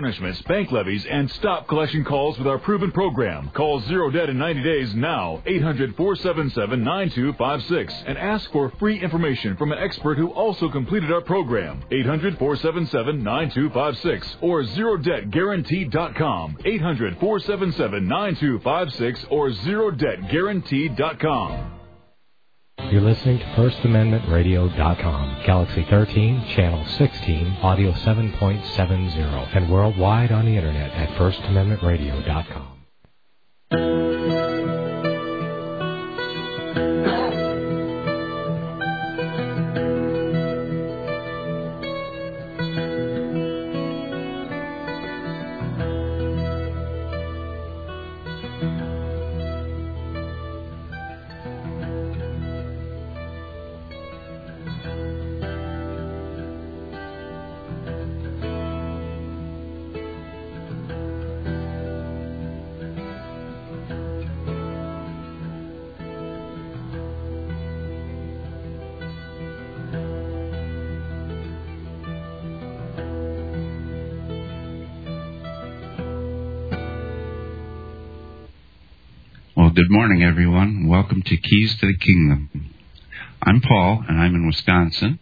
punishments, bank levies, and stop collection calls with our proven program. Call Zero Debt in 90 Days now, 800-477-9256, and ask for free information from an expert who also completed our program. 800-477-9256 or ZeroDebtGuarantee.com. 800-477-9256 or ZeroDebtGuarantee.com. You're listening to FirstAmendmentRadio.com, Galaxy 13, Channel 16, Audio 7.70, and worldwide on the Internet at FirstAmendmentRadio.com. Good morning, everyone. Welcome to Keys to the Kingdom. I'm Paul, and I'm in Wisconsin,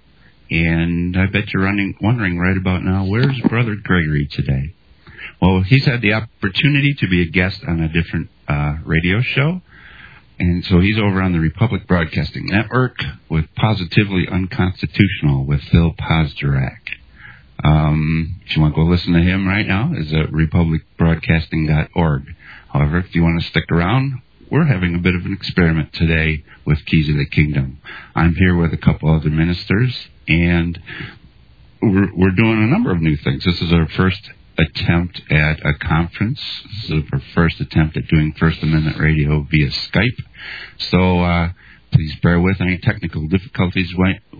and I bet you're wondering right about now, where's Brother Gregory today? Well, he's had the opportunity to be a guest on a different radio show, and so he's over on the Republic Broadcasting Network with Positively Unconstitutional with Phil Pozdorak. If you want to go listen to him right now, it's at republicbroadcasting.org. However, if you want to stick around, we're having a bit of an experiment today with Keys of the Kingdom. I'm here with a couple other ministers, and we're doing a number of new things. This is our first attempt at a conference. This is our first attempt at doing First Amendment Radio via Skype. So please bear with any technical difficulties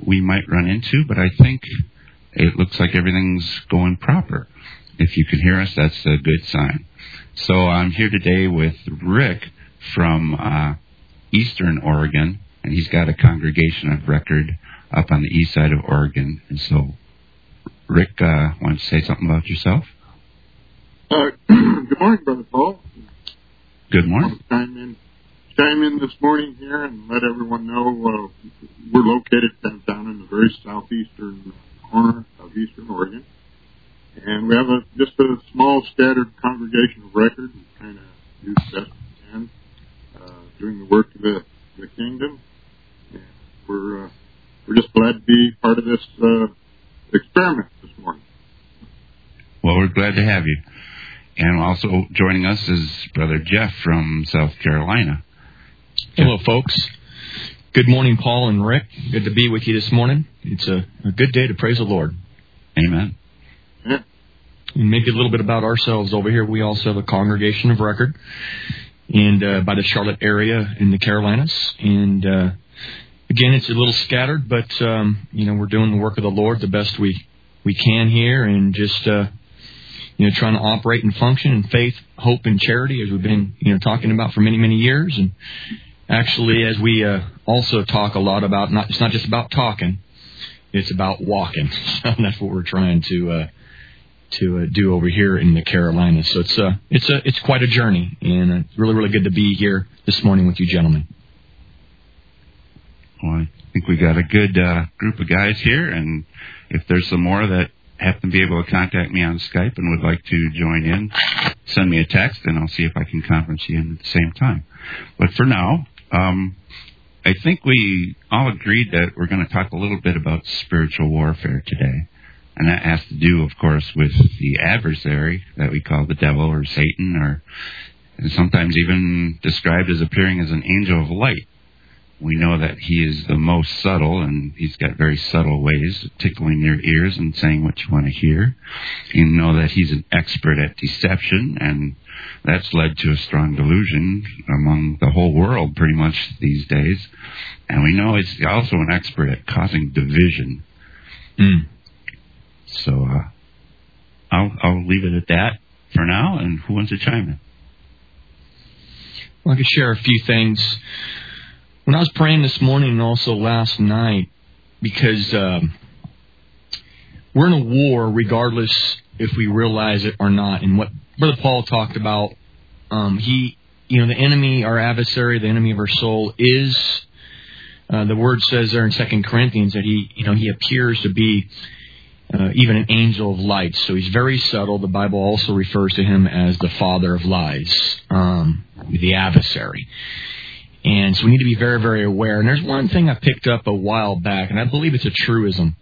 we might run into, but I think it looks like everything's going proper. If you can hear us, that's a good sign. So I'm here today with Rick from Eastern Oregon, and he's got a congregation of record up on the east side of Oregon. And so, Rick, want to say something about yourself? Good morning, Brother Paul. Good morning. I'll chime in this morning here and let everyone know we're located down in the very southeastern corner of Eastern Oregon. And we have just a small scattered congregation of record, kind of do the best we can, doing the work of the kingdom. And we're just glad to be part of this experiment this morning. Well, we're glad to have you. And also joining us is Brother Jeff from South Carolina. Hello, folks. Good morning, Paul and Rick. Good to be with you this morning. It's a good day to praise the Lord. Amen. Maybe a little bit about ourselves over here. We also have a congregation of record and by the Charlotte area in the Carolinas. And again, it's a little scattered, but we're doing the work of the Lord the best we can here, and just trying to operate and function in faith, hope, and charity, as we've been talking about for many, many years. And actually, as we also talk a lot about, it's not just about talking, it's about walking. So that's what we're trying to do over here in the Carolinas. So it's quite a journey, and it's really, really good to be here this morning with you gentlemen. Well, I think we got a good group of guys here, and if there's some more that happen to be able to contact me on Skype and would like to join in, send me a text, and I'll see if I can conference you in at the same time. But for now, I think we all agreed that we're going to talk a little bit about spiritual warfare today. And that has to do, of course, with the adversary that we call the devil or Satan, or sometimes even described as appearing as an angel of light. We know that he is the most subtle, and he's got very subtle ways of tickling your ears and saying what you want to hear. You know that he's an expert at deception, and that's led to a strong delusion among the whole world pretty much these days. And we know he's also an expert at causing division. Mm. So I'll leave it at that for now, and who wants to chime in? Well, I could share a few things. When I was praying this morning and also last night, because we're in a war regardless if we realize it or not. And what Brother Paul talked about, the enemy, our adversary, the enemy of our soul is, the word says there in 2 Corinthians that he appears to be even an angel of light. So he's very subtle. The Bible also refers to him as the father of lies, the adversary. And so we need to be very, very aware. And there's one thing I picked up a while back, and I believe it's a truism.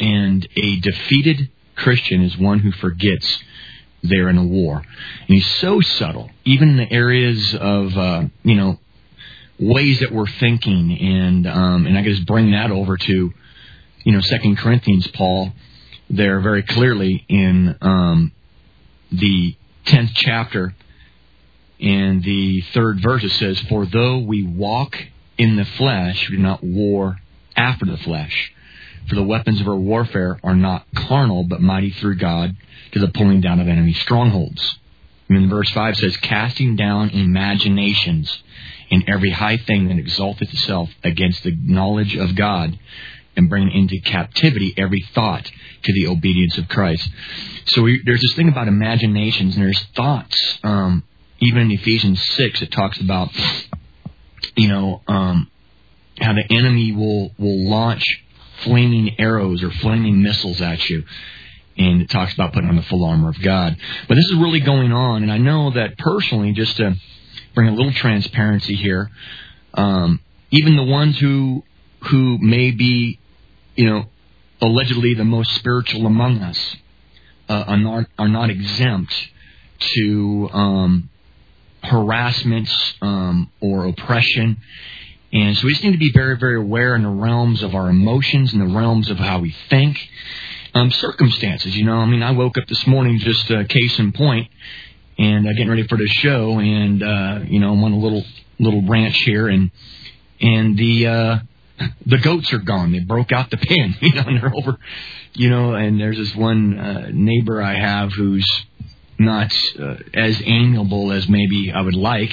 And a defeated Christian is one who forgets they're in a war. And he's so subtle, even in the areas of, ways that we're thinking. And I can just bring that over to, 2 Corinthians, Paul, there very clearly in the 10th chapter and the 3rd verse. It says, "For though we walk in the flesh, we do not war after the flesh. For the weapons of our warfare are not carnal, but mighty through God to the pulling down of enemy strongholds." And then verse 5 says, "Casting down imaginations and every high thing that exalteth itself against the knowledge of God, and bringing into captivity every thought to the obedience of Christ." So there's this thing about imaginations, and there's thoughts. Even in Ephesians 6, it talks about, how the enemy will launch flaming arrows or flaming missiles at you. And it talks about putting on the full armor of God. But this is really going on. And I know that personally, just to bring a little transparency here, even the ones who may be, allegedly the most spiritual among us, are not exempt to harassments or oppression. And so we just need to be very, very aware in the realms of our emotions and the realms of how we think. Circumstances, I woke up this morning, just case in point, and getting ready for the show, and, I'm on a little ranch here, and the goats are gone. They broke out the pen, and they're over, and there's this one neighbor I have who's not as amiable as maybe I would like.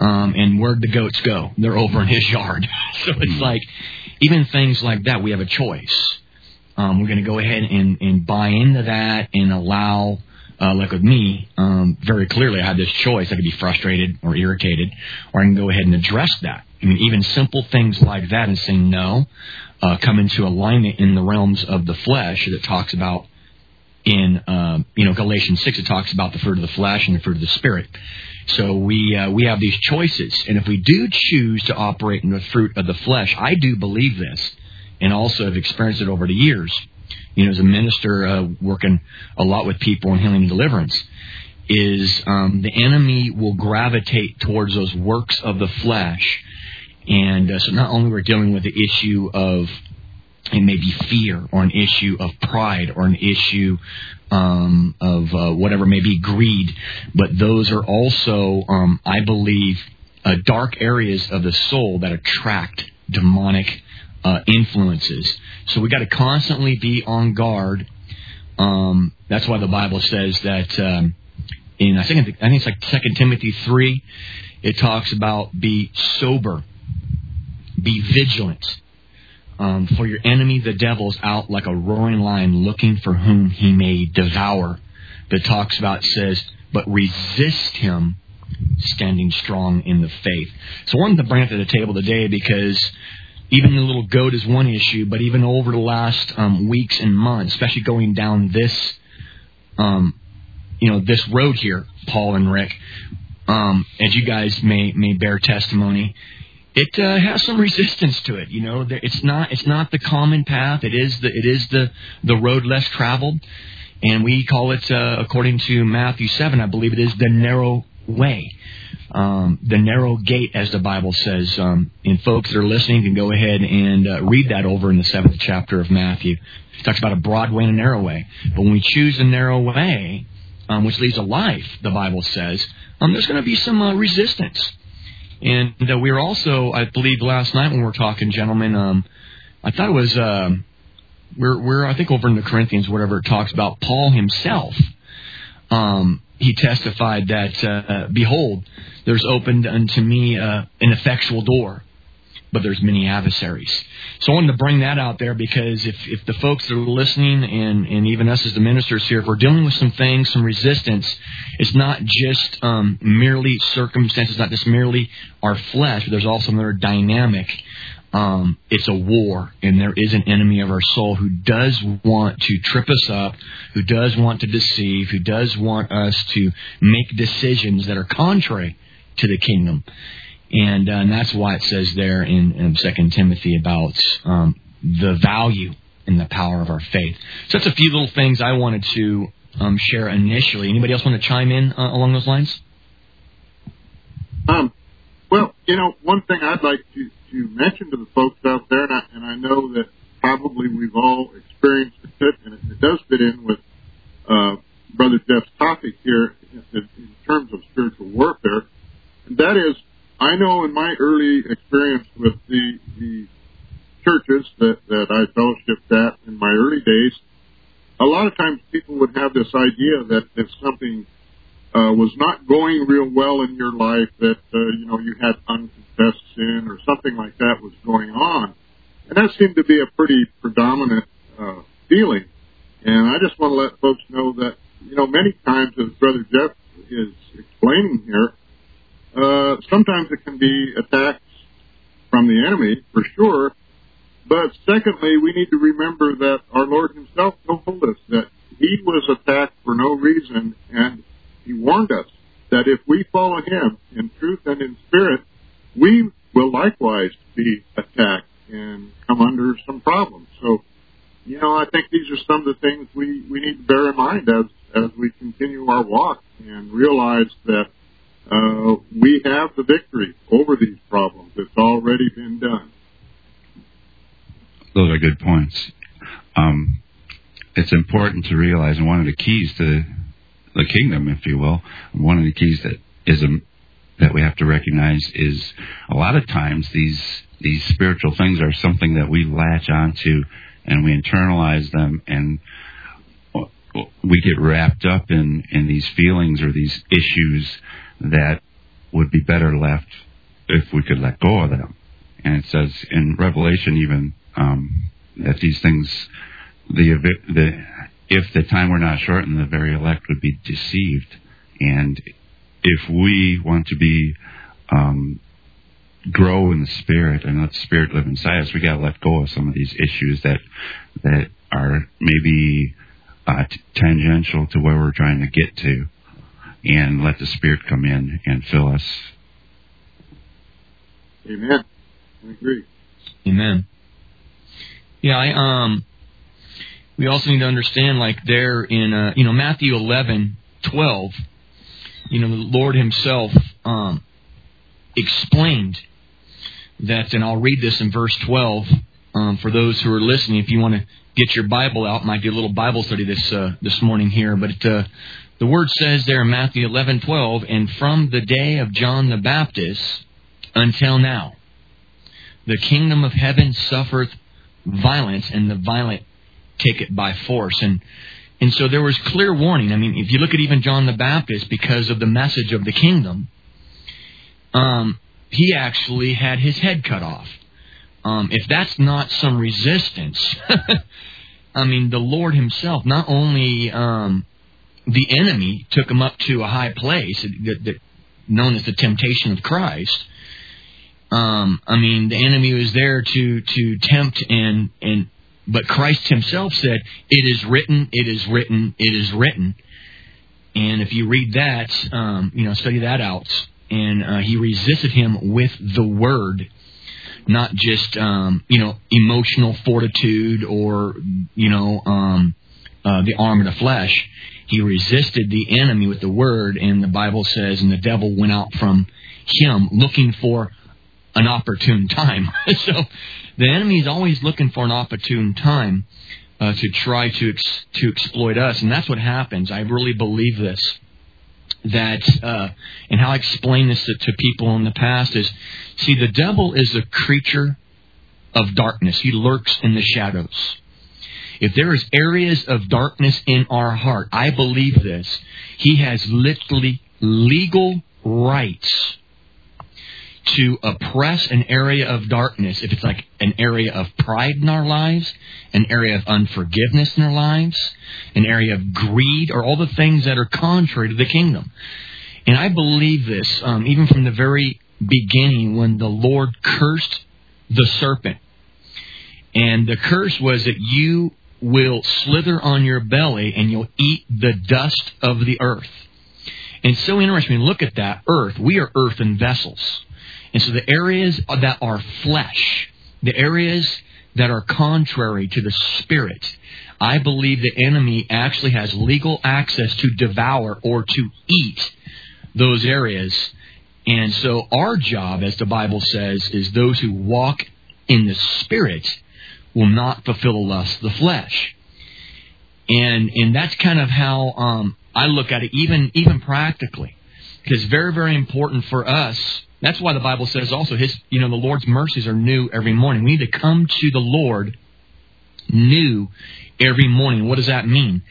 And where'd the goats go? They're over in his yard. So it's like, even things like that, we have a choice. We're going to go ahead and buy into that and allow, like with me, very clearly I had this choice. I could be frustrated or irritated, or I can go ahead and address that. I mean, even simple things like that, and saying no, come into alignment in the realms of the flesh that talks about in, Galatians 6, it talks about the fruit of the flesh and the fruit of the spirit. So we have these choices. And if we do choose to operate in the fruit of the flesh, I do believe this, and also have experienced it over the years, as a minister working a lot with people in healing and deliverance, is the enemy will gravitate towards those works of the flesh. And so not only we're dealing with the issue of, it may be fear, or an issue of pride, or an issue of whatever may be greed. But those are also, I believe, dark areas of the soul that attract demonic influences. So we got to constantly be on guard. That's why the Bible says that in I think it's like 2 Timothy 3, it talks about be sober, be vigilant. For your enemy, the devil, is out like a roaring lion looking for whom he may devour. That talks about, says, but resist him, standing strong in the faith. So I wanted to bring it to the table today, because even the little goat is one issue, but even over the last weeks and months, especially going down this, this road here, Paul and Rick, as you guys may bear testimony, it has some resistance to it. It's not the common path. It is the road less traveled, and we call it, according to Matthew 7, I believe it is the narrow way, the narrow gate, as the Bible says. And folks that are listening can go ahead and read that over in the 7th chapter of Matthew. It talks about a broad way and a narrow way. But when we choose the narrow way, which leads to life, the Bible says, there's going to be some resistance. And we were also, I believe, last night when we were talking, gentlemen, I thought it was, I think over in the Corinthians, whatever, it talks about Paul himself. He testified that, behold, there's opened unto me an effectual door, but there's many adversaries. So I wanted to bring that out there because if the folks that are listening and even us as the ministers here, if we're dealing with some things, some resistance, it's not just merely circumstances, not just merely our flesh, but there's also another dynamic. It's a war, and there is an enemy of our soul who does want to trip us up, who does want to deceive, who does want us to make decisions that are contrary to the kingdom. And that's why it says there in 2 Timothy about the value and the power of our faith. So that's a few little things I wanted to share initially. Anybody else want to chime in along those lines? Well, you know, one thing I'd like to mention to the folks out there, and I know that probably we've all experienced it, and it does fit in with Brother Jeff's topic here in terms of spiritual warfare, and that is, I know in my early experience with the churches that I fellowshiped at in my early days, a lot of times people would have this idea that if something was not going real well in your life, that you know, you had unconfessed sin or something like that was going on, and that seemed to be a pretty predominant feeling. And I just want to let folks know that, you know, many times, as Brother Jeff is explaining here, sometimes it can be attacks from the enemy, for sure. But secondly, we need to remember that our Lord himself told us that he was attacked for no reason, and he warned us that if we follow him in truth and in spirit, we will likewise be attacked and come under some problems. So, you know, I think these are some of the things we need to bear in mind as we continue our walk and realize that we have the victory over these problems. It's already been done. Those are good points. It's important to realize, and one of the keys to the kingdom, if you will, one of the keys that we have to recognize is a lot of times these spiritual things are something that we latch onto and we internalize them, and we get wrapped up in these feelings or these issues that would be better left if we could let go of them. And it says in Revelation even that these things, if the time were not shortened, the very elect would be deceived. And if we want to be grow in the Spirit and let the Spirit live inside us, we got to let go of some of these issues that are maybe tangential to where we're trying to get to, and let the Spirit come in and fill us. Amen. I agree. Amen. Yeah, we also need to understand, like there in, Matthew 11:12, you know, the Lord himself explained that, and I'll read this in verse 12 for those who are listening. If you want to get your Bible out, might do a little Bible study this morning here, but the word says there in Matthew 11:12, and from the day of John the Baptist until now, the kingdom of heaven suffereth violence, and the violent take it by force. And so there was clear warning. I mean, if you look at even John the Baptist, because of the message of the kingdom, he actually had his head cut off. If that's not some resistance, I mean, the Lord himself, not only... the enemy took him up to a high place, known as the temptation of Christ. I mean, the enemy was there to tempt, but Christ himself said, "It is written, it is written, it is written." And if you read that, study that out. And he resisted him with the word, not just emotional fortitude or the arm of the flesh. He resisted the enemy with the word, and the Bible says, and the devil went out from him looking for an opportune time. So the enemy is always looking for an opportune time to try to exploit us, and that's what happens. I really believe this. And how I explain this to people in the past is, see, the devil is a creature of darkness. He lurks in the shadows. If there is areas of darkness in our heart, I believe this, he has literally legal rights to oppress an area of darkness, if it's like an area of pride in our lives, an area of unforgiveness in our lives, an area of greed, or all the things that are contrary to the kingdom. And I believe this, even from the very beginning when the Lord cursed the serpent. And the curse was that you will slither on your belly and you'll eat the dust of the earth. And it's so interesting. Look at that earth. We are earthen vessels. And so the areas that are flesh, the areas that are contrary to the Spirit, I believe the enemy actually has legal access to devour or to eat those areas. And so our job, as the Bible says, is those who walk in the Spirit will not fulfill the lust of the flesh. And that's kind of how I look at it, even practically, because very, very important for us. That's why the Bible says also the Lord's mercies are new every morning. We need to come to the Lord new every morning. What does that mean?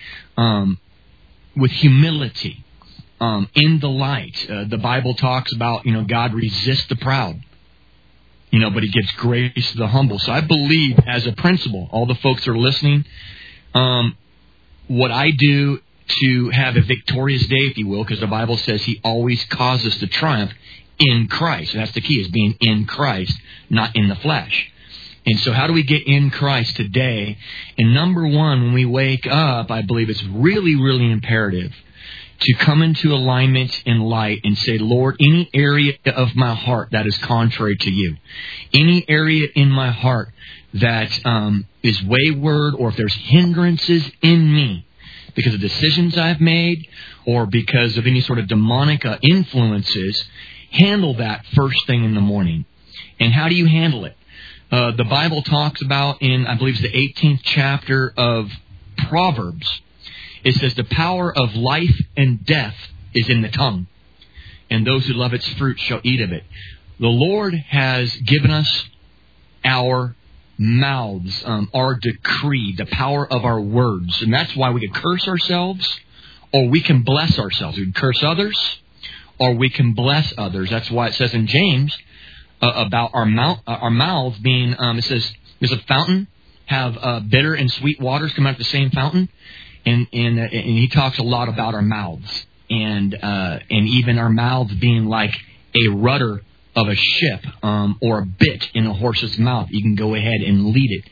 With humility, in the light. The Bible talks about, God resists the proud. But he gives grace to the humble. So I believe, as a principle, all the folks that are listening, what I do to have a victorious day, if you will, because the Bible says he always causes us to triumph in Christ. And that's the key, is being in Christ, not in the flesh. And so how do we get in Christ today? And number one, when we wake up, I believe it's really, really imperative to come into alignment in light and say, Lord, any area of my heart that is contrary to you, any area in my heart that is wayward, or if there's hindrances in me because of decisions I've made or because of any sort of demonic influences, handle that first thing in the morning. And how do you handle it? The Bible talks about in, I believe it's the 18th chapter of Proverbs, it says the power of life and death is in the tongue, and those who love its fruit shall eat of it. The Lord has given us our mouths, our decree, the power of our words. And that's why we can curse ourselves, or we can bless ourselves. We can curse others, or we can bless others. That's why it says in James about our mouth being, it says, there's a fountain, have bitter and sweet waters come out of the same fountain. And he talks a lot about our mouths, and even our mouths being like a rudder of a ship, or a bit in a horse's mouth. You can go ahead and lead it.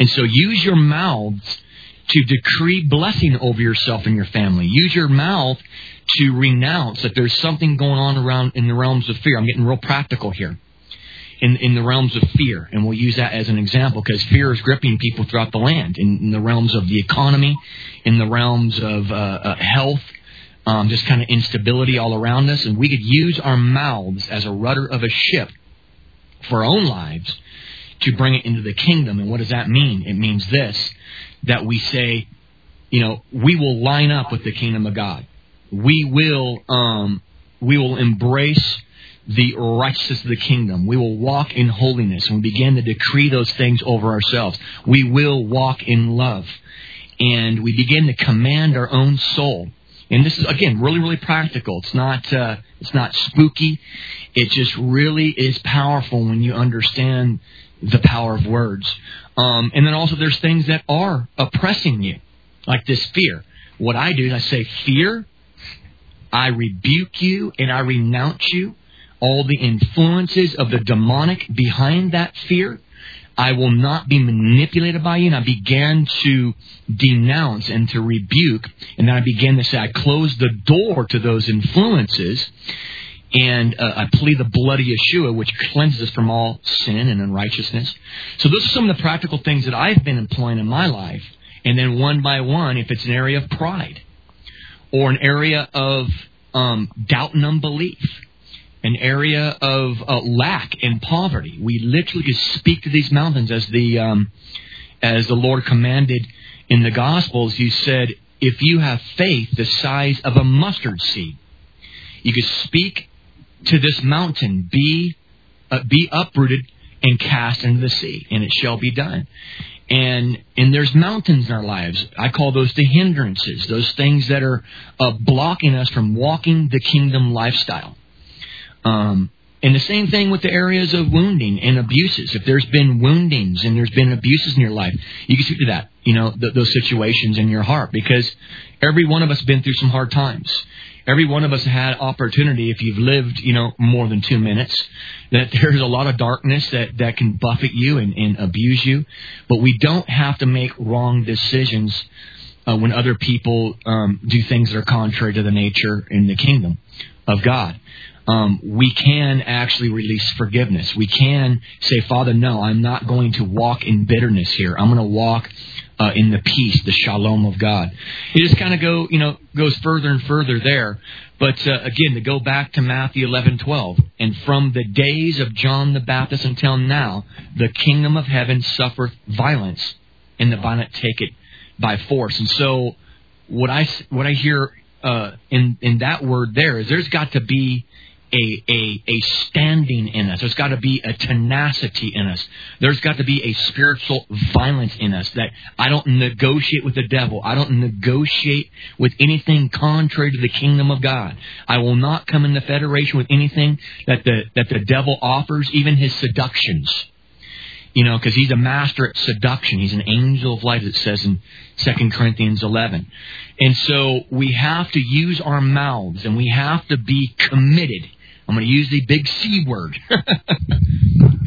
And so use your mouths to decree blessing over yourself and your family. Use your mouth to renounce that there's something going on around in the realms of fear. I'm getting real practical here. In the realms of fear, and we'll use that as an example, because fear is gripping people throughout the land, in the realms of the economy, in the realms of health, just kind of instability all around us. And we could use our mouths as a rudder of a ship for our own lives to bring it into the kingdom. And what does that mean? It means this, that we say, we will line up with the kingdom of God. We will embrace the righteousness of the kingdom. We will walk in holiness, and we begin to decree those things over ourselves. We will walk in love, and we begin to command our own soul. And this is, again, really, really practical. It's not spooky. It just really is powerful when you understand the power of words. And then also there's things that are oppressing you, like this fear. What I do is I say, fear, I rebuke you, and I renounce you. All the influences of the demonic behind that fear, I will not be manipulated by you. And I began to denounce and to rebuke. And then I began to say, I close the door to those influences. And I plead the blood of Yeshua, which cleanses us from all sin and unrighteousness. So those are some of the practical things that I've been employing in my life. And then one by one, if it's an area of pride or an area of doubt and unbelief, an area of lack and poverty, we literally could speak to these mountains, as the Lord commanded in the Gospels. He said, "If you have faith the size of a mustard seed, you could speak to this mountain, be uprooted and cast into the sea, and it shall be done." And there's mountains in our lives. I call those the hindrances, those things that are blocking us from walking the kingdom lifestyle. And the same thing with the areas of wounding and abuses. If there's been woundings and there's been abuses in your life, you can speak to that, you know, those situations in your heart. Because every one of us has been through some hard times. Every one of us had opportunity, if you've lived, you know, more than 2 minutes, that there's a lot of darkness that can buffet you and abuse you. But we don't have to make wrong decisions when other people do things that are contrary to the nature and the kingdom of God. We can actually release forgiveness. We can say, Father, no, I'm not going to walk in bitterness here. I'm going to walk in the peace, the shalom of God. It just kind of goes further and further there. But again, to go back to Matthew 11:12, and from the days of John the Baptist until now, the kingdom of heaven suffereth violence, and the violent take it by force. And so, what I hear in that word there is there's got to be a standing in us. There's got to be a tenacity in us. There's got to be a spiritual violence in us that I don't negotiate with the devil. I don't negotiate with anything contrary to the kingdom of God. I will not come into federation with anything that the devil offers, even his seductions. You know, because he's a master at seduction. He's an angel of light, it says in 2 Corinthians 11. And so we have to use our mouths and we have to be committed. I'm going to use the big C word.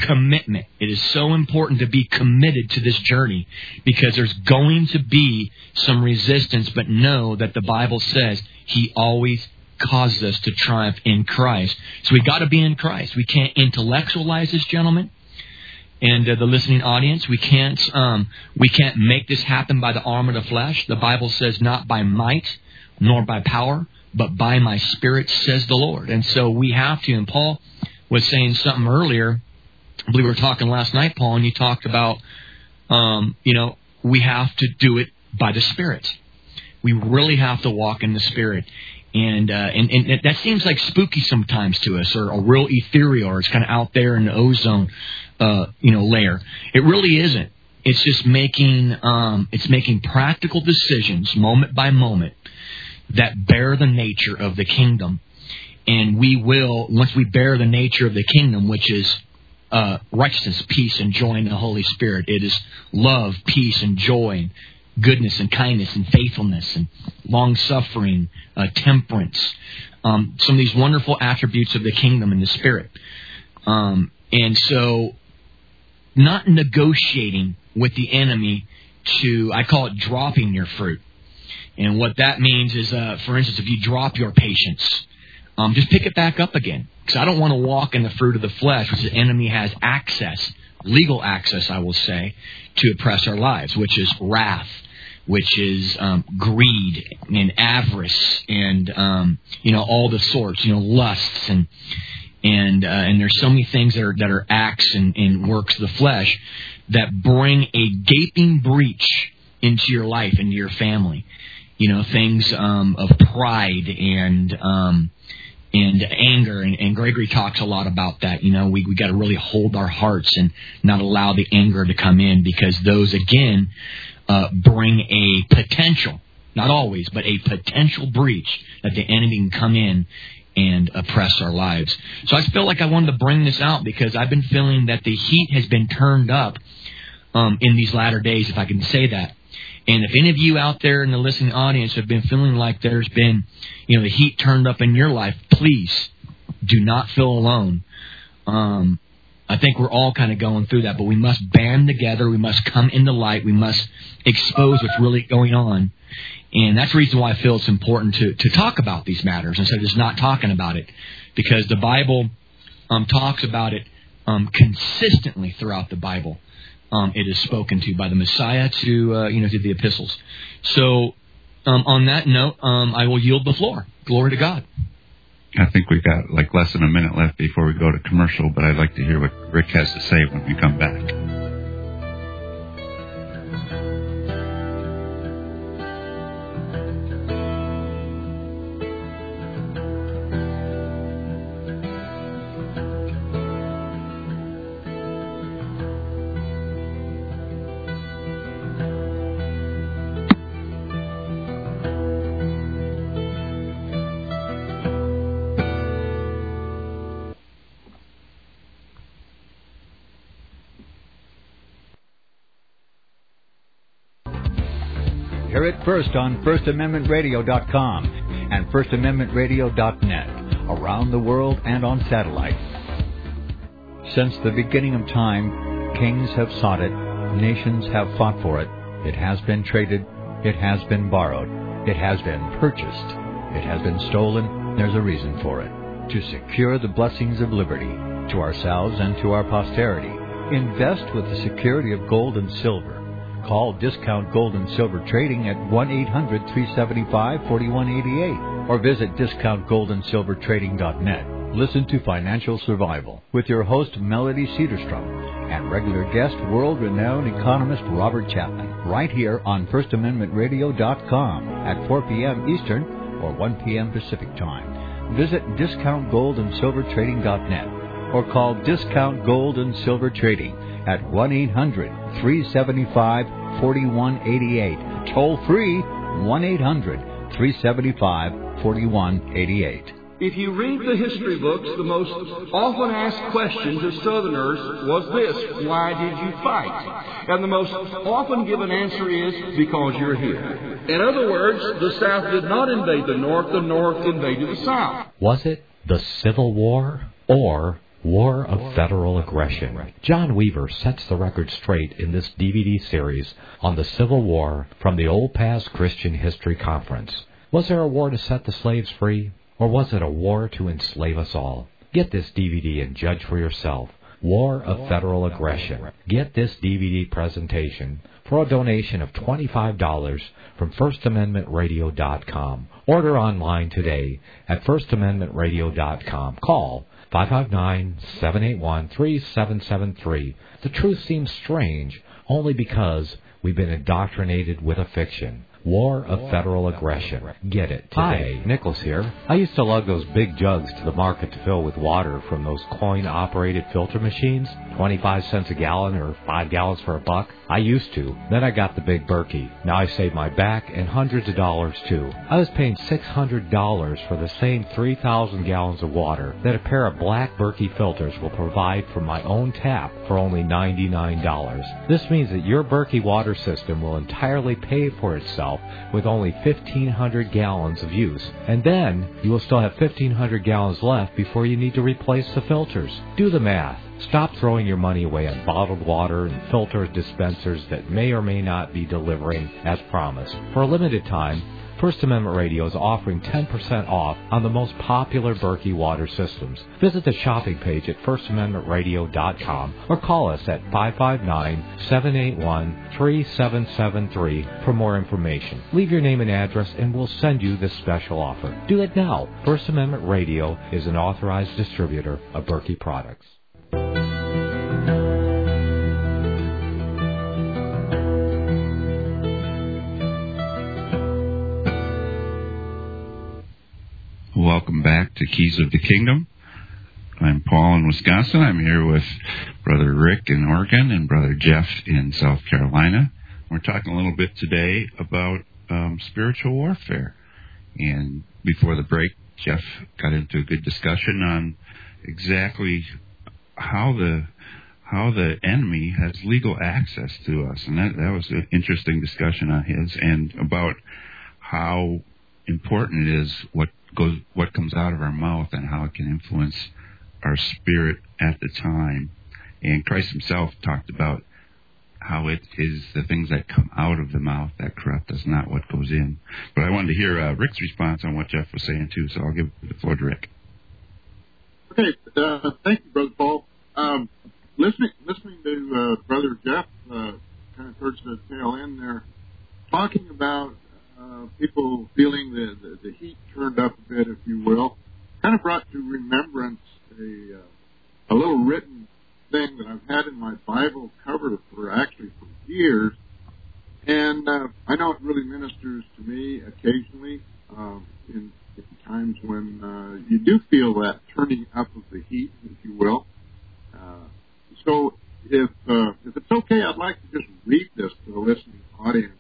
Commitment. It is so important to be committed to this journey because there's going to be some resistance, but know that the Bible says He always causes us to triumph in Christ. So we got to be in Christ. We can't intellectualize this, gentlemen, and the listening audience. We can't make this happen by the arm of the flesh. The Bible says, not by might nor by power, but by my Spirit, says the Lord. And so we have to, and Paul was saying something earlier. I believe we were talking last night, Paul, and you talked about, we have to do it by the Spirit. We really have to walk in the Spirit. And that seems like spooky sometimes to us, or a real ethereal, or it's kind of out there in the ozone, layer. It really isn't. It's just making practical decisions moment by moment that bear the nature of the kingdom. And we will, once we bear the nature of the kingdom, which is righteousness, peace, and joy in the Holy Spirit. It is love, peace, and joy, and goodness and kindness and faithfulness and long-suffering, temperance, some of these wonderful attributes of the kingdom and the Spirit. And so not negotiating with the enemy to, I call it dropping your fruit. And what that means is, for instance, if you drop your patience, just pick it back up again. Because I don't want to walk in the fruit of the flesh, which the enemy has access, legal access, I will say, to oppress our lives, which is wrath, which is greed and avarice, and all the sorts, lusts, and there's so many things that are acts and works of the flesh that bring a gaping breach into your life, into your family. Things of pride and anger, and Gregory talks a lot about that. We got to really hold our hearts and not allow the anger to come in, because those, again, bring a potential, not always, but a potential breach that the enemy can come in and oppress our lives. So I feel like I wanted to bring this out because I've been feeling that the heat has been turned up in these latter days, if I can say that. And if any of you out there in the listening audience have been feeling like there's been, the heat turned up in your life, please do not feel alone. I think we're all kind of going through that, but we must band together. We must come in the light. We must expose what's really going on. And that's the reason why I feel it's important to talk about these matters instead of just not talking about it, because the Bible talks about it consistently throughout the Bible. It is spoken to by the Messiah to the epistles. So on that note, I will yield the floor. Glory to God. I think we've got like less than a minute left before we go to commercial, but I'd like to hear what Rick has to say when we come back. Hear it first on FirstAmendmentRadio.com and FirstAmendmentRadio.net, around the world and on satellite. Since the beginning of time, kings have sought it, nations have fought for it. It has been traded, it has been borrowed, it has been purchased, it has been stolen. There's a reason for it. To secure the blessings of liberty to ourselves and to our posterity. Invest with the security of gold and silver. Call Discount Gold and Silver Trading at 1-800-375-4188 or visit discountgoldandsilvertrading.net. Listen to Financial Survival with your host Melody Cedarstrom and regular guest world-renowned economist Robert Chapman right here on FirstAmendmentRadio.com at 4 p.m. Eastern or 1 p.m. Pacific Time. Visit discountgoldandsilvertrading.net or call Discount Gold and Silver Trading at 1-800-375-4188. Toll free, 1-800-375-4188. If you read the history books, the most often asked questions of Southerners was this: why did you fight? And the most often given answer is, because you're here. In other words, the South did not invade the North invaded the South. Was it the Civil War or War of Federal Aggression? John Weaver sets the record straight in this DVD series on the Civil War from the Old Paths Christian History Conference. Was there a war to set the slaves free, or was it a war to enslave us all? Get this DVD and judge for yourself. War of Federal Aggression. Get this DVD presentation for a donation of $25 from FirstAmendmentRadio.com. Order online today at FirstAmendmentRadio.com. Call 559-781-3773. The truth seems strange only because we've been indoctrinated with a fiction. War of Federal Aggression. Get it today. Hi, Nichols here. I used to lug those big jugs to the market to fill with water from those coin-operated filter machines, 25 cents a gallon or 5 gallons for $1. I used to. Then I got the Big Berkey. Now I save my back and hundreds of dollars too. I was paying $600 for the same 3,000 gallons of water that a pair of black Berkey filters will provide from my own tap for only $99. This means that your Berkey water system will entirely pay for itself with only 1,500 gallons of use. And then you will still have 1,500 gallons left before you need to replace the filters. Do the math. Stop throwing your money away on bottled water and filter dispensers that may or may not be delivering as promised. For a limited time, First Amendment Radio is offering 10% off on the most popular Berkey water systems. Visit the shopping page at FirstAmendmentRadio.com or call us at 559-781-3773 for more information. Leave your name and address and we'll send you this special offer. Do it now. First Amendment Radio is an authorized distributor of Berkey products. Welcome back to Keys of the Kingdom. I'm Paul in Wisconsin. I'm here with Brother Rick in Oregon and Brother Jeff in South Carolina. We're talking a little bit today about spiritual warfare. And before the break, Jeff got into a good discussion on exactly how the enemy has legal access to us. And that was an interesting discussion on his, and about how important it is what comes out of our mouth and how it can influence our spirit at the time. And Christ himself talked about how it is the things that come out of the mouth that corrupt us, not what goes in. But I wanted to hear Rick's response on what Jeff was saying, too, so I'll give the floor to Rick. Okay. Thank you, Brother Paul. Listening to Brother Jeff kind of towards the tail end there, talking about people feeling the heat turned up a bit, if you will, kind of brought to remembrance a little written thing that I've had in my Bible cover for years, and I know it really ministers to me occasionally in times when you do feel that turning up of the heat, if you will. So if it's okay, I'd like to just read this to the listening audience,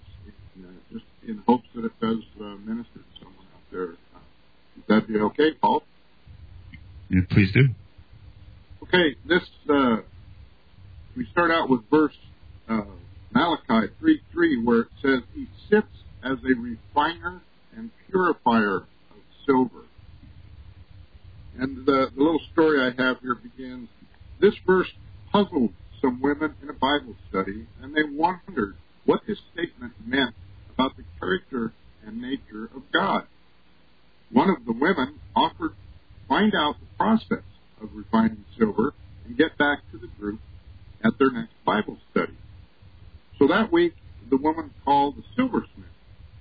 just in hopes that it does minister to someone out there. Would that be okay, Paul? Yeah, please do. Okay, this we start out with verse Malachi 3:3, where it says, "He sits as a refiner and purifier of silver. And the little story I have here begins, this verse puzzled some women in a Bible study, and they wondered what this statement meant about the character and nature of God. One of the women offered to find out the process of refining silver and get back to the group at their next Bible study. So that week, the woman called the silversmith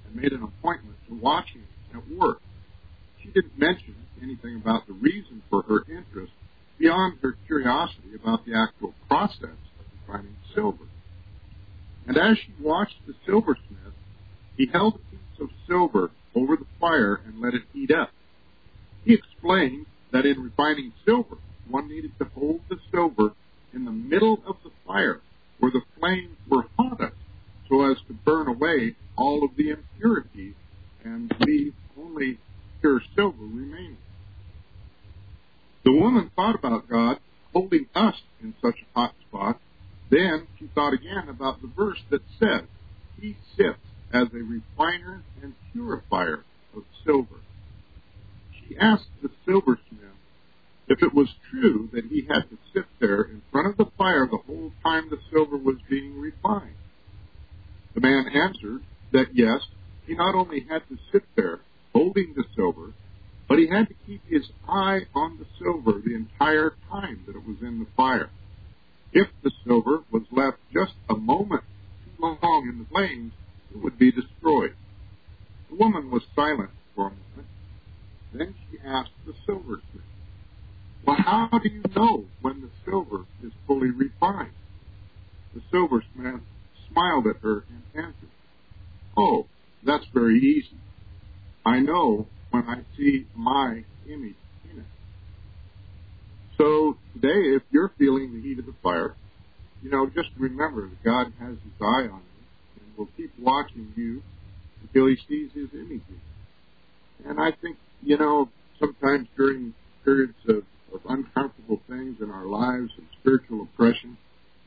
and made an appointment to watch him at work. She didn't mention anything about the reason for her interest beyond her curiosity about the actual process of refining silver. And as she watched the silversmith, he held a piece of silver over the fire and let it heat up. He explained that in refining silver, one needed to hold the silver in the middle of the fire where the flames were hottest so as to burn away all of the impurities and leave only pure silver remaining. The woman thought about God holding us in such a hot spot. Then she thought again about the verse that says, He sits as a refiner and purifier of silver. She asked the silversmith if it was true that he had to sit there in front of the fire the whole time the silver was being refined. The man answered that yes, he not only had to sit there holding the silver, but he had to keep his eye on the silver the entire time that it was in the fire. If the silver was left just a moment too long in the flames, it would be destroyed. The woman was silent for a moment. Then she asked the silversmith, Well, how do you know when the silver is fully refined? The silversmith smiled at her and answered, Oh, that's very easy. I know when I see my image in it. So today, if you're feeling the heat of the fire, just remember that God has His eye on you and will keep watching you until He sees His image in you. And I think, sometimes during periods of uncomfortable things in our lives and spiritual oppression,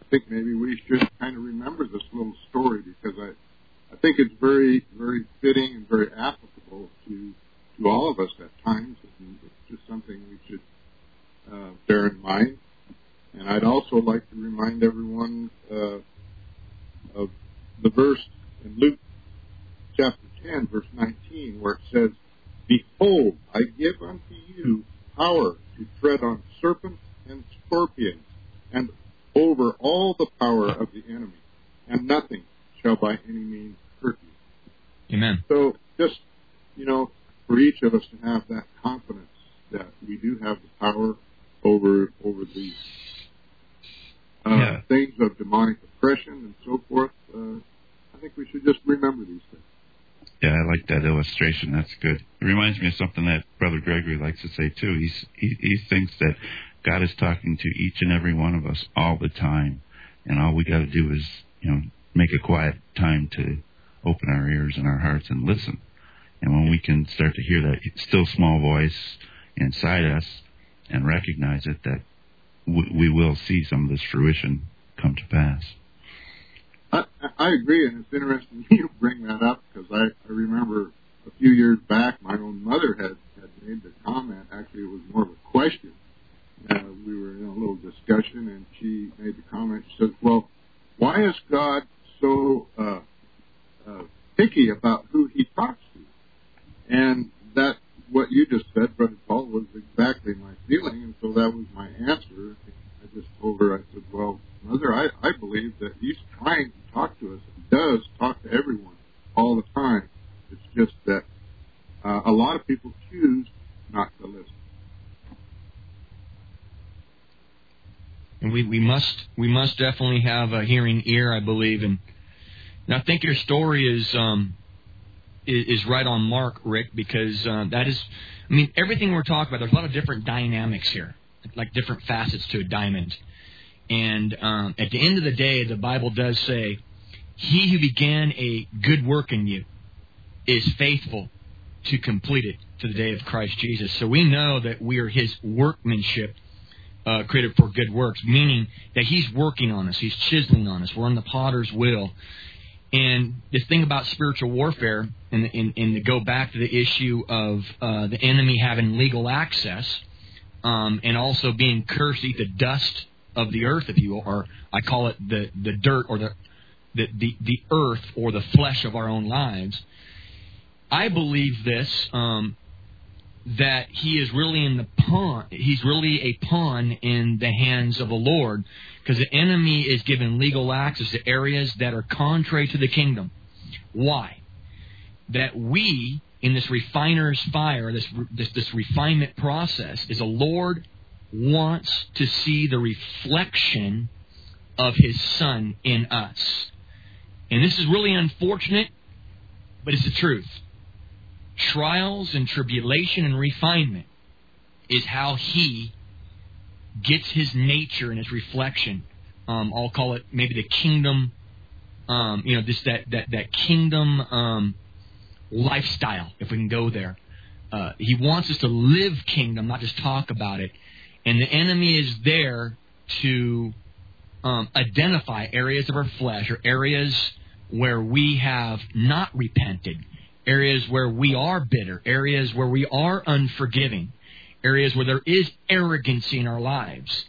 I think maybe we should kind of remember this little story, because I think it's very, very fitting and very applicable to all of us at times. And it's just something we should bear in mind. And I'd also like to remind everyone of the verse in Luke chapter 10, verse 19, where it says, Behold, I give unto you power to tread on serpents and scorpions, and over all the power of the enemy, and nothing shall by any means hurt you. Amen. So just, for each of us to have that confidence that we do have the power over these things of demonic oppression and so forth. I think we should just remember these things. Yeah, I like that illustration. That's good. It reminds me of something that Brother Gregory likes to say, too. He thinks that God is talking to each and every one of us all the time, and all we got to do is, make a quiet time to open our ears and our hearts and listen. And when we can start to hear that still small voice inside us and recognize it, that we will see some of this fruition come to pass. I agree, and it's interesting you bring that up, because I remember a few years back my own mother had made the comment. Actually, it was more of a question. We were in a little discussion, and she made the comment. She said, well, why is God so picky about who He talks to? And that, what you just said, Brother Paul, was exactly my feeling, and so that was my answer. I just told her, I said, well, Mother, I believe that He's trying to talk to us. He does talk to everyone all the time. It's just that a lot of people choose not to listen. And we must definitely have a hearing ear, I believe. And I think your story is right on mark, Rick, because that is, everything we're talking about, there's a lot of different dynamics here, like different facets to a diamond. And at the end of the day, the Bible does say, He who began a good work in you is faithful to complete it to the day of Christ Jesus. So we know that we are His workmanship, created for good works, meaning that He's working on us. He's chiseling on us. We're in the potter's will. And this thing about spiritual warfare, and to go back to the issue of the enemy having legal access, and also being cursed, eat the dust of the earth, if you will, or I call it the dirt, or the earth, or the flesh of our own lives. I believe this, that he is really he's really a pawn in the hands of the Lord, because the enemy is given legal access to areas that are contrary to the kingdom. Why? That we, in this refiner's fire, this refinement process, is the Lord wants to see the reflection of His Son in us. And this is really unfortunate, but it's the truth. Trials and tribulation and refinement is how He gets His nature and His reflection. I'll call it maybe the kingdom, that kingdom lifestyle, if we can go there. He wants us to live kingdom, not just talk about it. And the enemy is there to identify areas of our flesh, or areas where we have not repented, areas where we are bitter, areas where we are unforgiving, areas where there is arrogancy in our lives.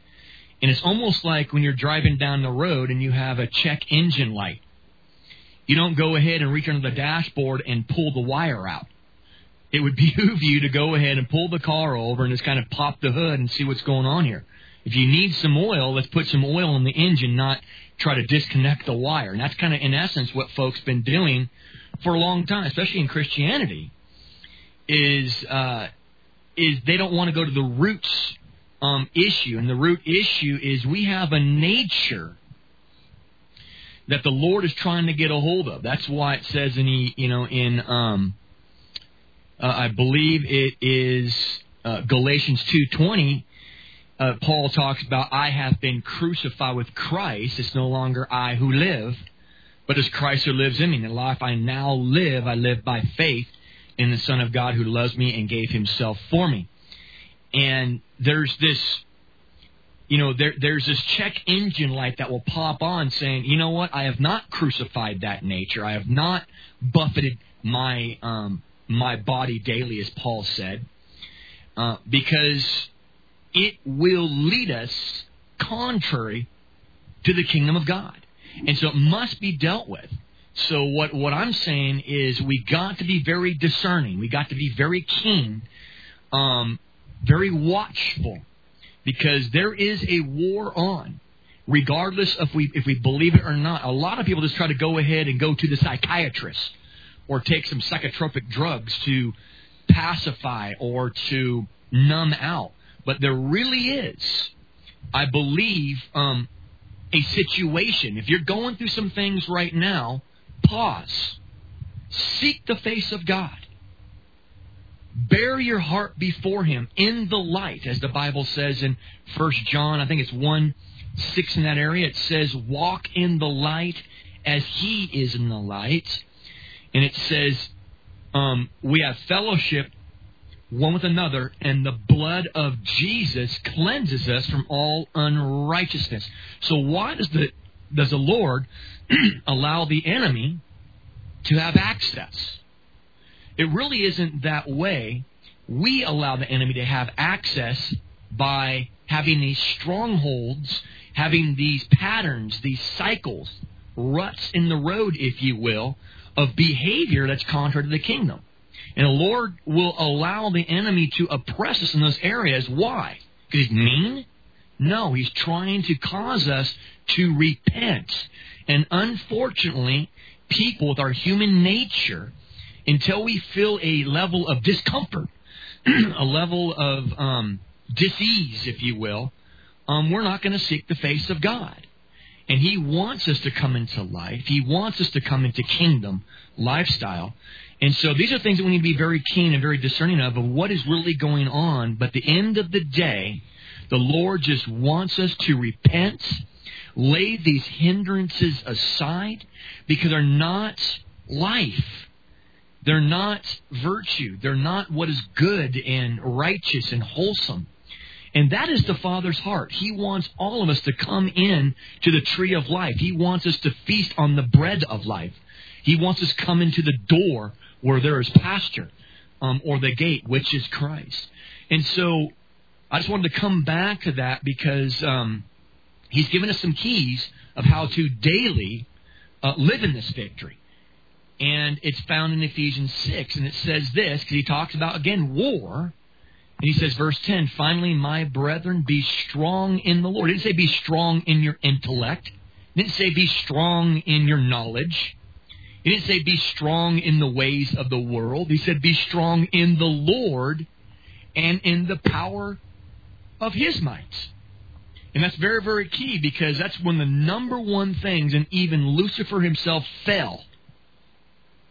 And it's almost like when you're driving down the road and you have a check engine light. You don't go ahead and reach under the dashboard and pull the wire out. It would behoove you to go ahead and pull the car over and just kind of pop the hood and see what's going on here. If you need some oil, let's put some oil in the engine, not try to disconnect the wire. And that's kind of, in essence, what folks been doing for a long time, especially in Christianity, is they don't want to go to the roots issue. And the root issue is we have a nature that the Lord is trying to get a hold of. That's why it says I believe it is Galatians 2:20, Paul talks about, I have been crucified with Christ. It's no longer I who live, but it's Christ who lives in me. And the life I now live, I live by faith in the Son of God who loves me and gave Himself for me. And there's this, there's this check engine light that will pop on saying, you know what, I have not crucified that nature. I have not buffeted my body daily, as Paul said, because it will lead us contrary to the kingdom of God. And so it must be dealt with. So what I'm saying is we got to be very discerning. We got to be very keen, very watchful, because there is a war on, regardless of if we believe it or not. A lot of people just try to go ahead and go to the psychiatrist or take some psychotropic drugs to pacify or to numb out. But there really is, I believe, a situation. If you're going through some things right now, pause. Seek the face of God. Bear your heart before Him in the light, as the Bible says in 1 John, I think it's 1:6 in that area. It says, walk in the light as He is in the light. And it says, we have fellowship one with another, and the blood of Jesus cleanses us from all unrighteousness. So why does the Lord allow the enemy to have access? It really isn't that way. We allow the enemy to have access by having these strongholds, having these patterns, these cycles, ruts in the road, if you will, of behavior that's contrary to the kingdom. And the Lord will allow the enemy to oppress us in those areas. Why? Because He's mean? No, He's trying to cause us to repent. And unfortunately, people with our human nature, until we feel a level of discomfort, a level of dis-ease, if you will, we're not going to seek the face of God. And He wants us to come into life. He wants us to come into kingdom lifestyle. And so these are things that we need to be very keen and very discerning of what is really going on. But at the end of the day, the Lord just wants us to repent, lay these hindrances aside, because they're not life. They're not virtue. They're not what is good and righteous and wholesome. And that is the Father's heart. He wants all of us to come in to the tree of life. He wants us to feast on the bread of life. He wants us to come into the door where there is pasture, or the gate, which is Christ. And so I just wanted to come back to that because he's given us some keys of how to daily live in this victory. And it's found in Ephesians 6, and it says this, because he talks about, again, war. And he says, verse 10, finally, my brethren, be strong in the Lord. He didn't say be strong in your intellect. He didn't say be strong in your knowledge. He didn't say be strong in the ways of the world. He said be strong in the Lord and in the power of His might. And that's very, very key, because that's one of the number one things, and even Lucifer himself fell.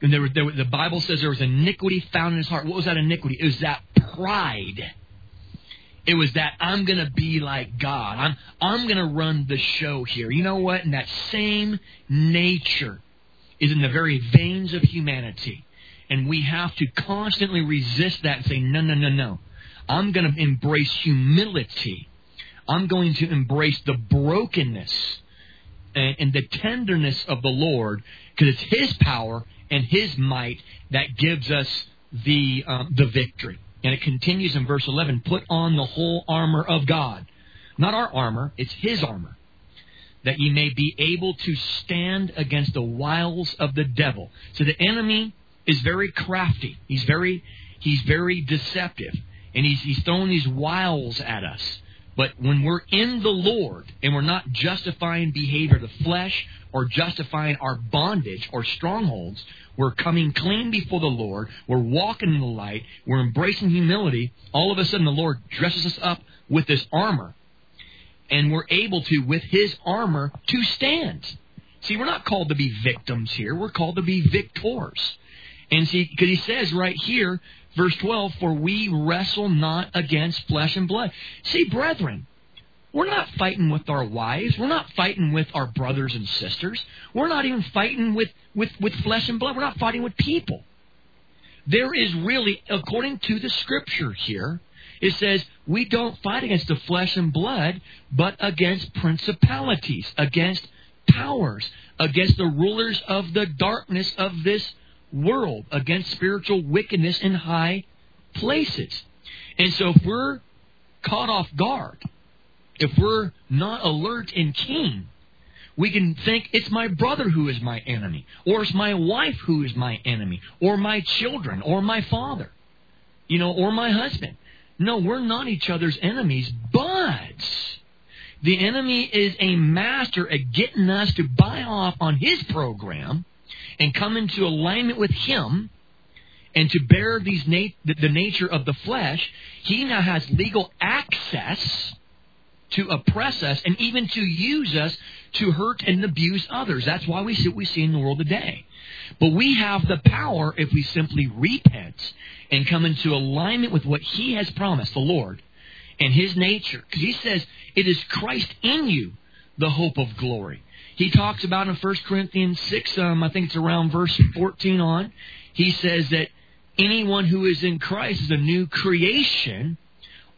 And the Bible says there was iniquity found in his heart. What was that iniquity? It was that pride. It was that I'm going to be like God. I'm going to run the show here. You know what? And that same nature is in the very veins of humanity. And we have to constantly resist that and say, no, no, no, no. I'm going to embrace humility. I'm going to embrace the brokenness and the tenderness of the Lord, because it's His power and His might that gives us the victory. And it continues in verse 11, put on the whole armor of God. Not our armor, it's His armor. That ye may be able to stand against the wiles of the devil. So the enemy is very crafty. He's very deceptive. And he's throwing these wiles at us. But when we're in the Lord and we're not justifying behavior of the flesh or justifying our bondage or strongholds, we're coming clean before the Lord. We're walking in the light. We're embracing humility. All of a sudden, the Lord dresses us up with this armor. And we're able to, with His armor, to stand. See, we're not called to be victims here. We're called to be victors. And see, because he says right here, verse 12, for we wrestle not against flesh and blood. See, brethren, we're not fighting with our wives. We're not fighting with our brothers and sisters. We're not even fighting with flesh and blood. We're not fighting with people. There is really, according to the Scripture here, it says we don't fight against the flesh and blood, but against principalities, against powers, against the rulers of the darkness of this world, against spiritual wickedness in high places. And so if we're caught off guard, if we're not alert and keen, we can think it's my brother who is my enemy, or it's my wife who is my enemy, or my children, or my father, or my husband. No, we're not each other's enemies, but the enemy is a master at getting us to buy off on his program and come into alignment with him, and to bear these the nature of the flesh. He now has legal access to oppress us and even to use us to hurt and abuse others. That's why we see what we see in the world today. But we have the power, if we simply repent and come into alignment with what He has promised, the Lord, and His nature. Because He says, it is Christ in you, the hope of glory. He talks about in 1 Corinthians 6, I think it's around verse 14 on, he says that anyone who is in Christ is a new creation.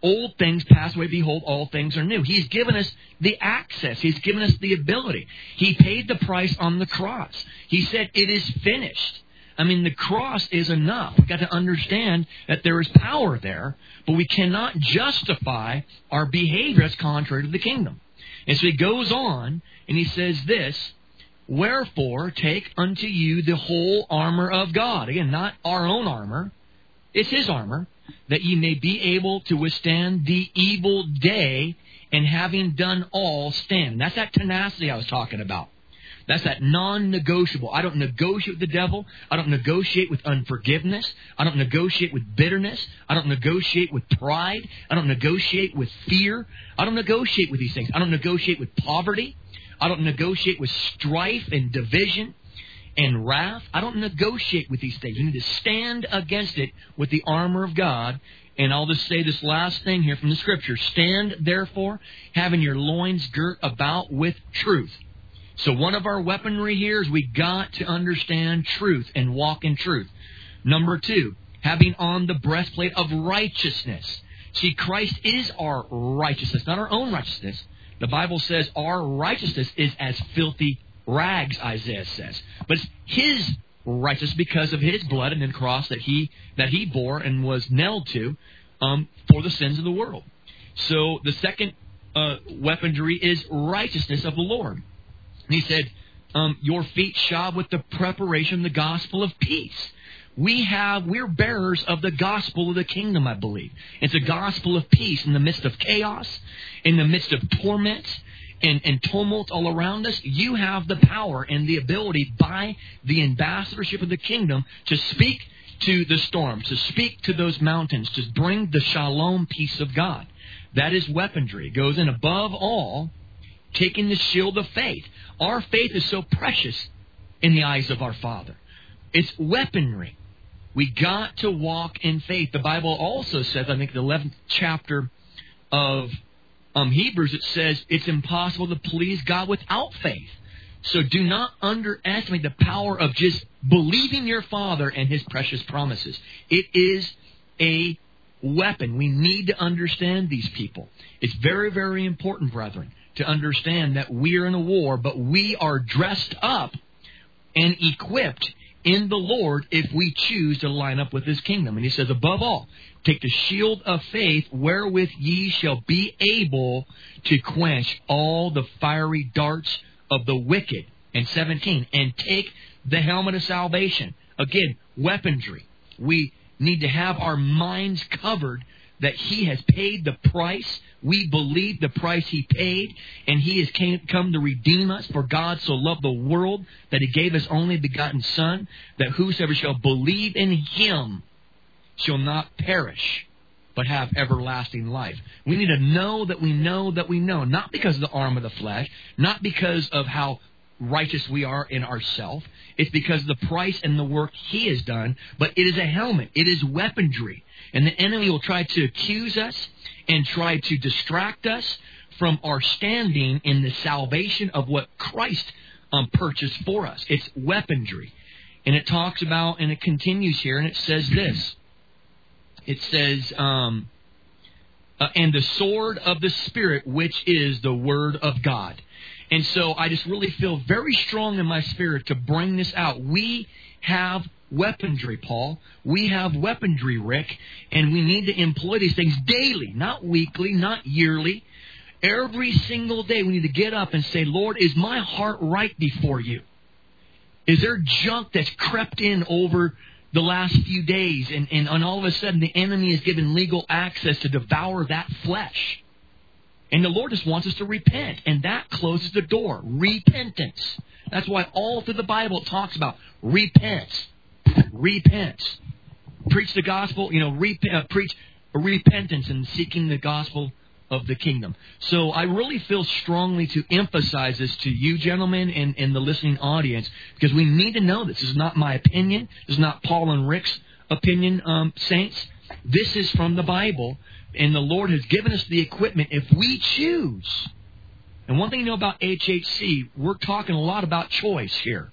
Old things pass away, behold, all things are new. He's given us the access. He's given us the ability. He paid the price on the cross. He said, it is finished. I mean, the cross is enough. We've got to understand that there is power there, but we cannot justify our behavior as contrary to the kingdom. And so he goes on, and he says this, wherefore take unto you the whole armor of God. Again, not our own armor. It's His armor, that ye may be able to withstand the evil day, and having done all, stand. That's that tenacity I was talking about. That's that non-negotiable. I don't negotiate with the devil. I don't negotiate with unforgiveness. I don't negotiate with bitterness. I don't negotiate with pride. I don't negotiate with fear. I don't negotiate with these things. I don't negotiate with poverty. I don't negotiate with strife and division and wrath. I don't negotiate with these things. You need to stand against it with the armor of God. And I'll just say this last thing here from the Scripture. Stand, therefore, having your loins girt about with truth. So one of our weaponry here is we got to understand truth and walk in truth. Number two, having on the breastplate of righteousness. See, Christ is our righteousness, not our own righteousness. The Bible says our righteousness is as filthy rags, Isaiah says. But it's His righteous because of his blood and the cross that he bore and was nailed to for the sins of the world. So the second weaponry is righteousness of the Lord. And he said, your feet shod with the preparation of the gospel of peace. We're bearers of the gospel of the kingdom, I believe. It's a gospel of peace in the midst of chaos, in the midst of torment and tumult all around us. You have the power and the ability by the ambassadorship of the kingdom to speak to the storms, to speak to those mountains, to bring the shalom peace of God. That is weaponry. It goes in above all, taking the shield of faith. Our faith is so precious in the eyes of our Father. It's weaponry. We got to walk in faith. The Bible also says, I think the 11th chapter of Hebrews, it says it's impossible to please God without faith. So do not underestimate the power of just believing your Father and His precious promises. It is a weapon. We need to understand these people. It's very, very important, brethren, to understand that we are in a war, but we are dressed up and equipped in the Lord if we choose to line up with His kingdom. And He says, above all, take the shield of faith wherewith ye shall be able to quench all the fiery darts of the wicked. And 17, and take the helmet of salvation. Again, weaponry. We need to have our minds covered that He has paid the price. We believe the price He paid, and He has come to redeem us. For God so loved the world that He gave His only begotten Son, that whosoever shall believe in Him shall not perish, but have everlasting life. We need to know that we know that we know, not because of the arm of the flesh, not because of how righteous we are in ourselves. It's because of the price and the work He has done, but it is a helmet. It is weaponry. And the enemy will try to accuse us and try to distract us from our standing in the salvation of what Christ purchased for us. It's weaponry. And it talks about, and it continues here, and it says this. It says, and the sword of the Spirit, which is the Word of God. And so I just really feel very strong in my spirit to bring this out. We have weaponry, Paul. We have weaponry, Rick. And we need to employ these things daily, not weekly, not yearly. Every single day we need to get up and say, Lord, is my heart right before you? Is there junk that's crept in over the last few days? And all of a sudden the enemy is given legal access to devour that flesh. And the Lord just wants us to repent, and that closes the door. Repentance. That's why all through the Bible it talks about repent, repent. Preach the gospel, preach repentance and seeking the gospel of the kingdom. So I really feel strongly to emphasize this to you gentlemen and the listening audience, because we need to know this. This is not my opinion. This is not Paul and Rick's opinion, saints. This is from the Bible. And the Lord has given us the equipment if we choose. And one thing you know about HHC, we're talking a lot about choice here.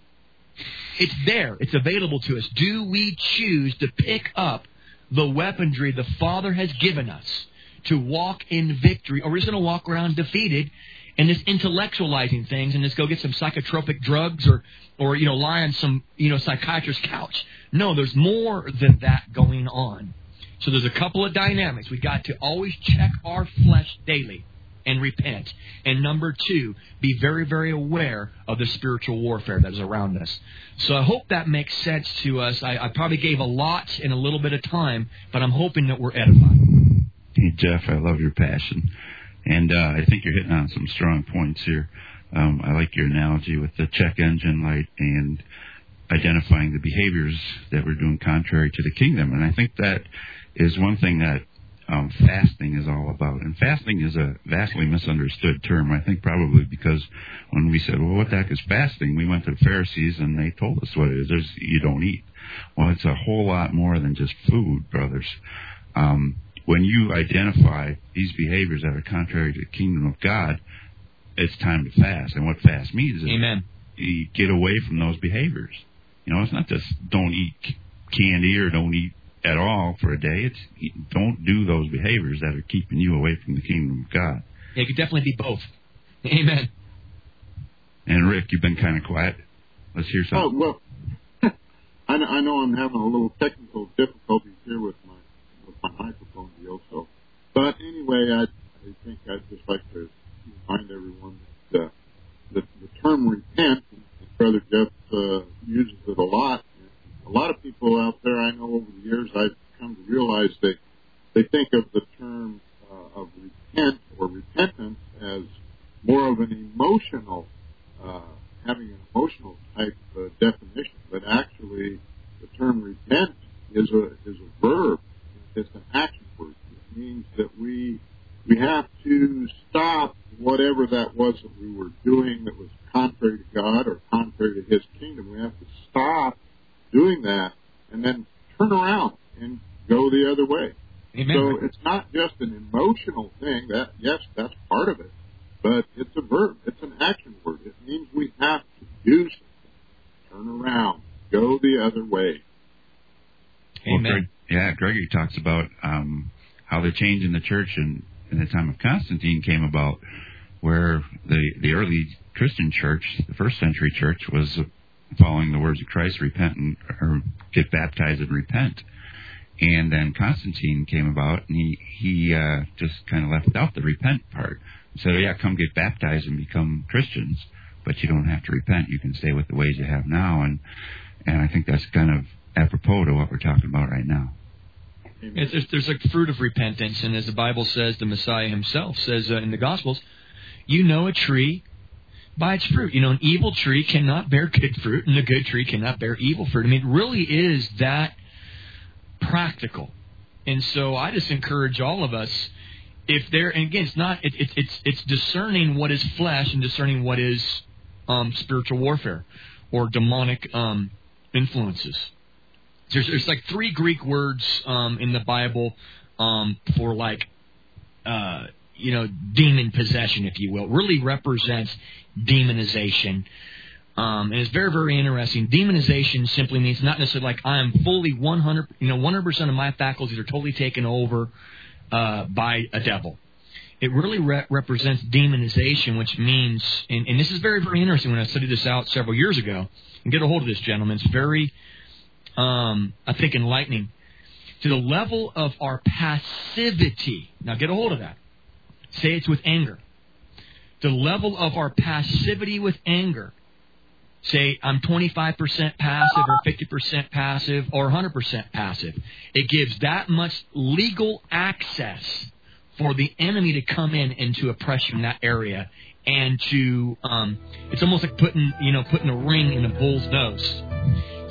It's there. It's available to us. Do we choose to pick up the weaponry the Father has given us to walk in victory? Or we're just going to walk around defeated and just intellectualizing things and just go get some psychotropic drugs or lie on some psychiatrist's couch. No, there's more than that going on. So there's a couple of dynamics. We've got to always check our flesh daily and repent. And number two, be very, very aware of the spiritual warfare that is around us. So I hope that makes sense to us. I probably gave a lot in a little bit of time, but I'm hoping that we're edified. Hey, Jeff, I love your passion. And I think you're hitting on some strong points here. I like your analogy with the check engine light and identifying the behaviors that we're doing contrary to the kingdom. And I think that is one thing that fasting is all about. And fasting is a vastly misunderstood term, I think probably because when we said, well, what the heck is fasting? We went to the Pharisees and they told us what it is. You don't eat. Well, it's a whole lot more than just food, brothers. When you identify these behaviors that are contrary to the kingdom of God, it's time to fast. And what fast means is you get away from those behaviors. It's not just don't eat candy or don't eat at all for a day. It's don't do those behaviors that are keeping you away from the kingdom of God. It could definitely be both. Amen. And Rick, you've been kind of quiet. Let's hear something. Oh, well, I know I'm having a little technical difficulties here with my microphone deal, so. But anyway, I think I'd just like to remind everyone that the term repent, Brother Jeff uses it a lot. A lot of people out there, I know over the years, I've come to realize they think of the term of repent or repentance as more of an emotional, having an emotional type definition. But actually, the term repent is a verb. It's an action word. It means that we have to stop whatever that was that we were doing that was contrary to God or contrary to His kingdom. We have to stop doing that and then turn around and go the other way. Amen. So it's not just an emotional thing. That's part of it. But it's a verb. It's an action word. It means we have to do something. Turn around. Go the other way. Amen. Well, Gregory talks about how the change in the church in the time of Constantine came about, where the early Christian church, the first century church, was following the words of Christ, repent or get baptized and repent. And then Constantine came about, and he just kind of left out the repent part. So, come get baptized and become Christians, but you don't have to repent. You can stay with the ways you have now, and I think that's kind of apropos to what we're talking about right now. There's a fruit of repentance, and as the Bible says, the Messiah himself says in the Gospels, you know a tree by its fruit. You know, an evil tree cannot bear good fruit, and a good tree cannot bear evil fruit. I mean, it really is that practical. And so I just encourage all of us, if there, and again, it's discerning what is flesh and discerning what is spiritual warfare or demonic influences. There's like three Greek words in the Bible for demon possession, if you will. It really represents demonization. And it's very, very interesting. Demonization simply means not necessarily like I am fully 100% of my faculties are totally taken over by a devil. It really represents demonization, which means, and this is very, very interesting when I studied this out several years ago, and get a hold of this gentleman. It's very, I think, enlightening. To the level of our passivity. Now get a hold of that. Say it's with anger. The level of our passivity with anger. Say, I'm 25% passive or 50% passive or 100% passive. It gives that much legal access for the enemy to come in and to oppress you in that area and to it's almost like putting a ring in the bull's nose.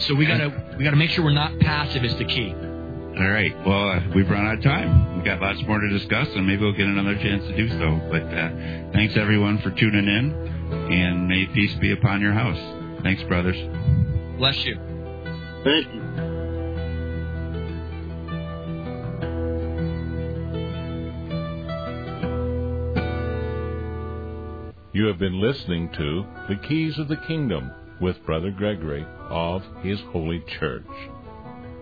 So we gotta make sure we're not passive is the key. All right. Well, we've run out of time. We've got lots more to discuss, and maybe we'll get another chance to do so. But thanks, everyone, for tuning in, and may peace be upon your house. Thanks, brothers. Bless you. Thank you. You have been listening to The Keys of the Kingdom with Brother Gregory of His Holy Church.